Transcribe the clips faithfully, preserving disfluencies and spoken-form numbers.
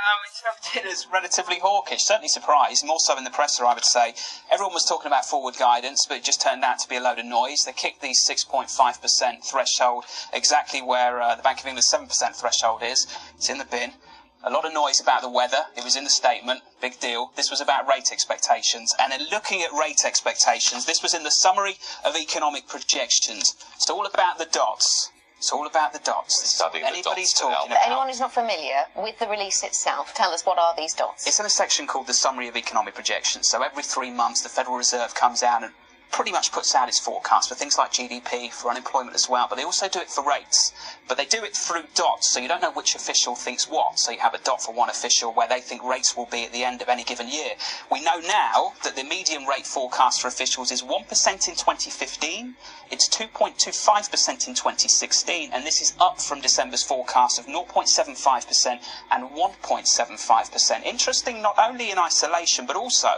Um, it's as relatively hawkish, certainly surprised, more so in the presser, I would say. Everyone was talking about forward guidance, but it just turned out to be a load of noise. They kicked the six point five percent threshold exactly where uh, the Bank of England's seven percent threshold is. It's in the bin. A lot of noise about the weather. It was in the statement. Big deal. This was about rate expectations. And in looking at rate expectations, this was in the summary of economic projections. It's all about the dots. It's all about the dots. This is what anybody's talking about. Anyone who's not familiar with the release itself, tell us, what are these dots? It's in a section called the Summary of Economic Projections. So every three months, the Federal Reserve comes out and pretty much puts out its forecast for things like G D P, for unemployment as well, but they also do it for rates. But they do it through dots, so you don't know which official thinks what. So you have a dot for one official where they think rates will be at the end of any given year. We know now that the median rate forecast for officials is one percent in twenty fifteen, it's two point two five percent in twenty sixteen, and this is up from December's forecast of zero point seven five percent and one point seven five percent. Interesting not only in isolation, but also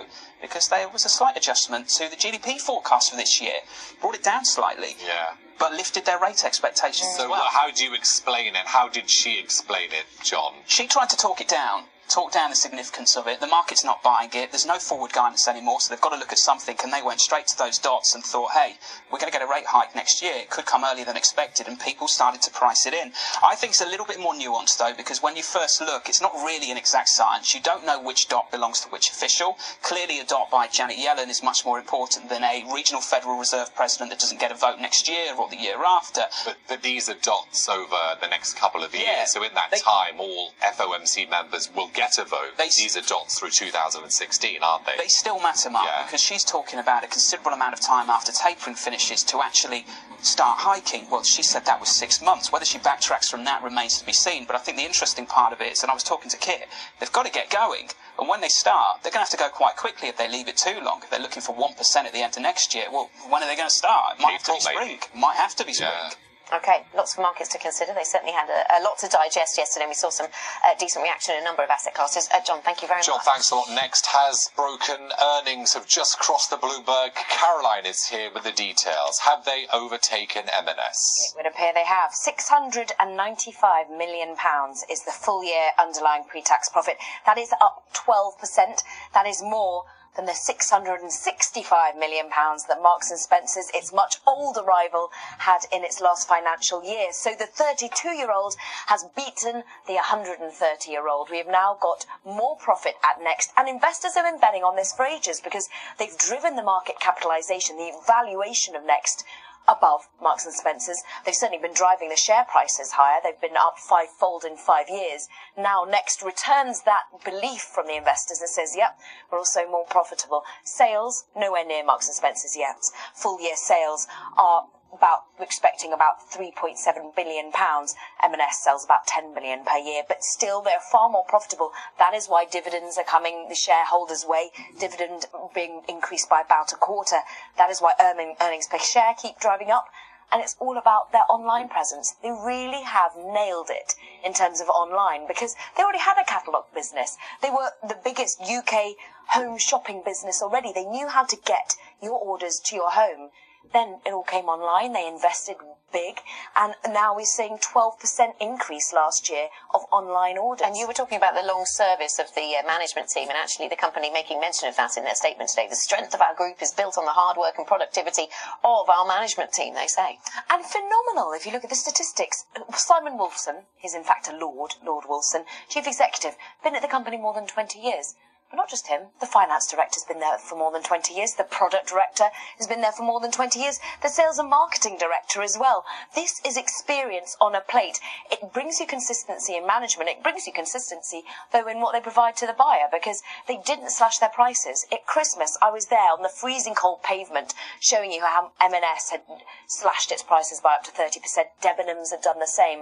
because there was a slight adjustment to the G D P forecast for this year. Brought it down slightly. Yeah. But lifted their rate expectations as well. So how do you explain it? How did she explain it, John? She tried to talk it down. Talk down the significance of it. The market's not buying it. There's no forward guidance anymore, so they've got to look at something. And they went straight to those dots and thought, hey, we're going to get a rate hike next year. It could come earlier than expected, and people started to price it in. I think it's a little bit more nuanced, though, because when you first look, it's not really an exact science. You don't know which dot belongs to which official. Clearly, a dot by Janet Yellen is much more important than a regional Federal Reserve president that doesn't get a vote next year or the year after. But, but these are dots over the next couple of years. Yeah, so in that they, time, all F O M C members will get a vote. They, these are dots through two thousand sixteen, aren't they? They still matter, Mark, yeah. Because she's talking about a considerable amount of time after tapering finishes to actually start hiking. Well, she said that was six months. Whether she backtracks from that remains to be seen. But I think the interesting part of it is, and I was talking to Kit, they've got to get going. And when they start, they're going to have to go quite quickly if they leave it too long. If they're looking for one percent at the end of next year, well, when are they going to start? It might April, have to be spring. Maybe. Might have to be spring. Yeah. Okay, lots of markets to consider. They certainly had a, a lot to digest yesterday. We saw some uh, decent reaction in a number of asset classes. Uh, John, thank you very John, much. John, thanks a lot. Next has broken earnings, have just crossed the Bloomberg. Caroline is here with the details. Have they overtaken M and S? It would appear they have. six hundred ninety-five million pounds is the full year underlying pre-tax profit. That is up twelve percent. That is more than the six hundred sixty-five million pounds that Marks and Spencers, its much older rival, had in its last financial year. So the thirty-two-year-old has beaten the one hundred thirty-year-old. We have now got more profit at Next, and investors have been betting on this for ages because they've driven the market capitalisation, the valuation of Next, above Marks and Spencers. They've certainly been driving the share prices higher. They've been up fivefold in five years. Now Next returns that belief from the investors and says, yep, we're also more profitable. Sales, nowhere near Marks and Spencers yet. Full year sales are about, we're expecting about three point seven billion pounds. M and S sells about ten billion per year, but still they're far more profitable. That is why dividends are coming the shareholders' way, dividend being increased by about a quarter. That is why earnings per share keep driving up. And it's all about their online presence. They really have nailed it in terms of online because they already had a catalogue business. They were the biggest U K home shopping business already. They knew how to get your orders to your home. Then it all came online, they invested big, and now we're seeing twelve percent increase last year of online orders. And you were talking about the long service of the uh, management team, and actually the company making mention of that in their statement today. The strength of our group is built on the hard work and productivity of our management team, they say. And phenomenal, if you look at the statistics. Simon Wolfson, he's in fact a Lord, Lord Wolfson, chief executive, been at the company more than twenty years. But not just him, the finance director's been there for more than twenty years, the product director has been there for more than twenty years, the sales and marketing director as well. This is experience on a plate. It brings you consistency in management, it brings you consistency, though, in what they provide to the buyer, because they didn't slash their prices. At Christmas, I was there on the freezing cold pavement, showing you how M and S had slashed its prices by up to thirty percent, Debenhams had done the same.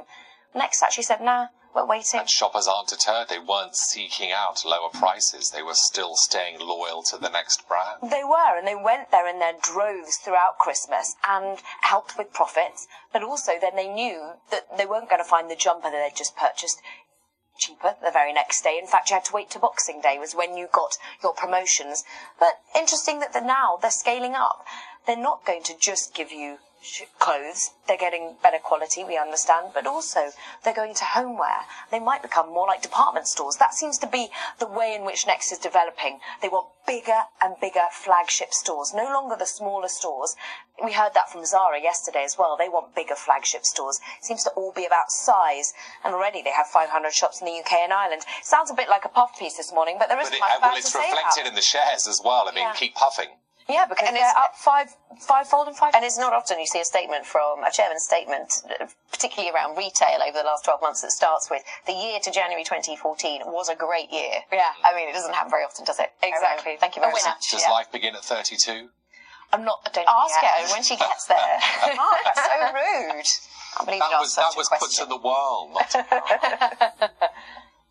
Next actually said, nah, we're waiting. And shoppers aren't deterred. They weren't seeking out lower prices. They were still staying loyal to the Next brand. They were, and they went there in their droves throughout Christmas and helped with profits. But also then they knew that they weren't going to find the jumper that they'd just purchased cheaper the very next day. In fact, you had to wait to Boxing Day was when you got your promotions. But interesting that they're now they're scaling up. They're not going to just give you clothes, they're getting better quality, we understand, but also they're going to homeware. They might become more like department stores. That seems to be the way in which Next is developing. They want bigger and bigger flagship stores, no longer the smaller stores. We heard that from Zara yesterday as well. They want bigger flagship stores. It seems to all be about size, and already they have five hundred shops in the U K and Ireland. It sounds a bit like a puff piece this morning, but there isn't but it, much well, it's to reflected say in the shares as well. I mean, yeah. keep puffing. Yeah, because and they're up five, five-fold and five. And it's not often you see a statement from, a chairman's statement, particularly around retail over the last twelve months, that starts with, the year to January twenty fourteen was a great year. Yeah. I mean, it doesn't happen very often, does it? Exactly. Thank you very much. Does, does yeah. life begin at thirty-two? I'm not, I don't Ask her when she gets there. Oh, that's so rude. I believe that you was, that was put to the world, not to the world.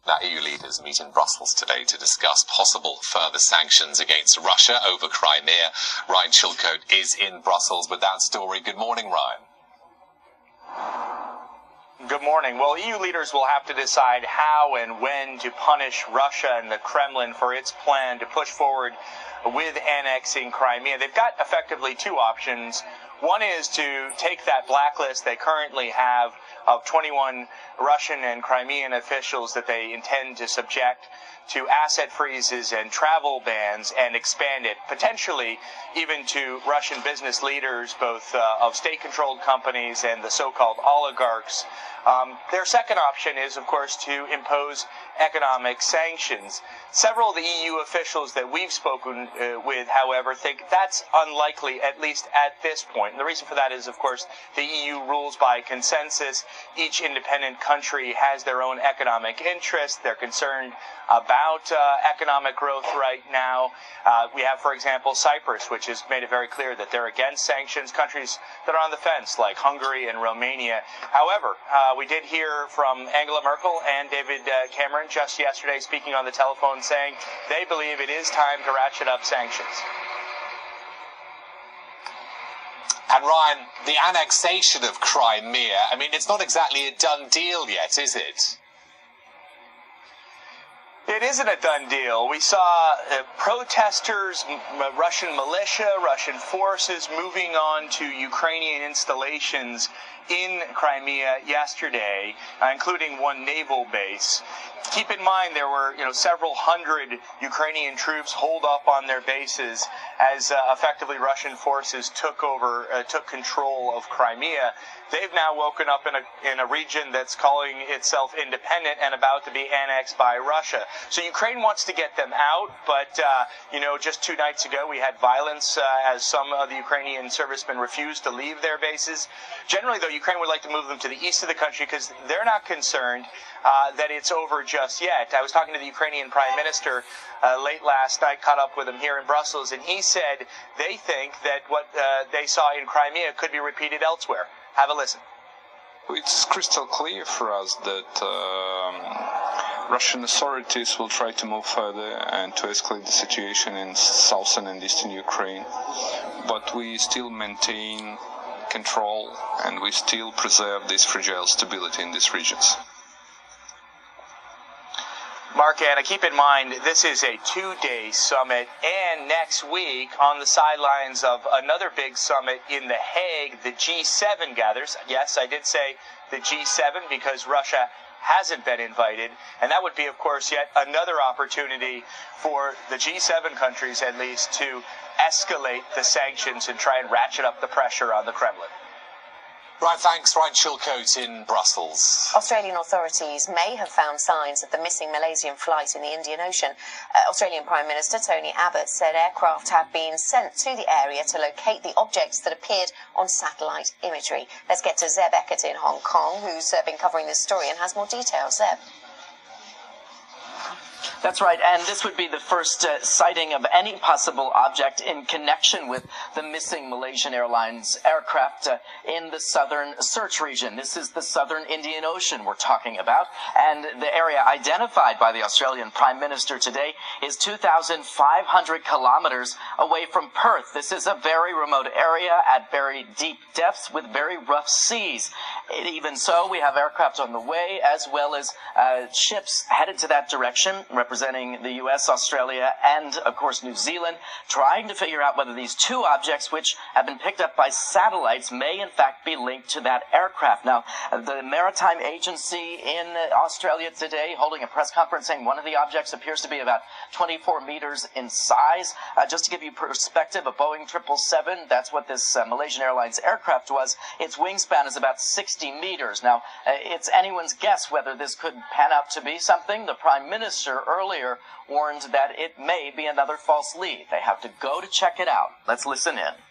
Now, E U leaders meet in Brussels today to discuss possible further sanctions against Russia over Crimea. Ryan Chilcote is in Brussels with that story. Good morning, Ryan. Good morning. Well, E U leaders will have to decide how and when to punish Russia and the Kremlin for its plan to push forward with annexing Crimea. They've got effectively two options. One is to take that blacklist they currently have of twenty-one Russian and Crimean officials that they intend to subject to asset freezes and travel bans and expand it, potentially even to Russian business leaders, both uh, of state-controlled companies and the so-called oligarchs. Um, their second option is, of course, to impose economic sanctions. Several of the E U officials that we've spoken uh, with, however, think that's unlikely, at least at this point. And the reason for that is, of course, the E U rules by consensus. Each independent country has their own economic interests. They're concerned about uh, economic growth right now. Uh, we have, for example, Cyprus, which has made it very clear that they're against sanctions, countries that are on the fence, like Hungary and Romania. However, uh, we did hear from Angela Merkel and David uh, Cameron just yesterday speaking on the telephone, saying they believe it is time to ratchet up sanctions. And Ryan, the annexation of Crimea, I mean, it's not exactly a done deal yet, is it? It isn't a done deal. We saw uh, protesters, m Russian militia, Russian forces moving on to Ukrainian installations in Crimea yesterday, uh, including one naval base. Keep in mind there were, you know, several hundred Ukrainian troops holed up on their bases as uh, effectively Russian forces took over, uh, took control of Crimea. They've now woken up in a, in a region that's calling itself independent and about to be annexed by Russia. So Ukraine wants to get them out, but, uh, you know, just two nights ago we had violence uh, as some of the Ukrainian servicemen refused to leave their bases. Generally, though, Ukraine would like to move them to the east of the country because they're not concerned uh, that it's over just yet. I was talking to the Ukrainian Prime Minister uh, late last night, caught up with him here in Brussels, and he said they think that what uh, they saw in Crimea could be repeated elsewhere. Have a listen. It's crystal clear for us that um, Russian authorities will try to move further and to escalate the situation in southern and eastern Ukraine, but we still maintain control and we still preserve this fragile stability in these regions. Mark, Anna, keep in mind, this is a two-day summit, and next week, on the sidelines of another big summit in The Hague, the G seven gathers. Yes, I did say the G seven because Russia hasn't been invited, and that would be, of course, yet another opportunity for the G seven countries, at least, to escalate the sanctions and try and ratchet up the pressure on the Kremlin. Right, thanks. Ryan Chilcote in Brussels. Australian authorities may have found signs of the missing Malaysian flight in the Indian Ocean. Uh, Australian Prime Minister Tony Abbott said aircraft have been sent to the area to locate the objects that appeared on satellite imagery. Let's get to Zeb Eckert in Hong Kong, who's uh, been covering this story and has more details. Zeb. That's right, and this would be the first uh, sighting of any possible object in connection with the missing Malaysian Airlines aircraft uh, in the southern search region. This is the southern Indian Ocean we're talking about, and the area identified by the Australian Prime Minister today is two thousand five hundred kilometers away from Perth. This is a very remote area at very deep depths with very rough seas, Even so, we have aircraft on the way, as well as uh, ships headed to that direction, representing the U S, Australia, and, of course, New Zealand, trying to figure out whether these two objects, which have been picked up by satellites, may, in fact, be linked to that aircraft. Now, the Maritime Agency in Australia today holding a press conference saying one of the objects appears to be about twenty-four meters in size. Uh, just to give you perspective, a Boeing triple seven, that's what this uh, Malaysian Airlines aircraft was. Its wingspan is about sixty meters. Now, uh, it's anyone's guess whether this could pan out to be something. The Prime Minister earlier warned that it may be another false lead. They have to go to check it out. Let's listen in.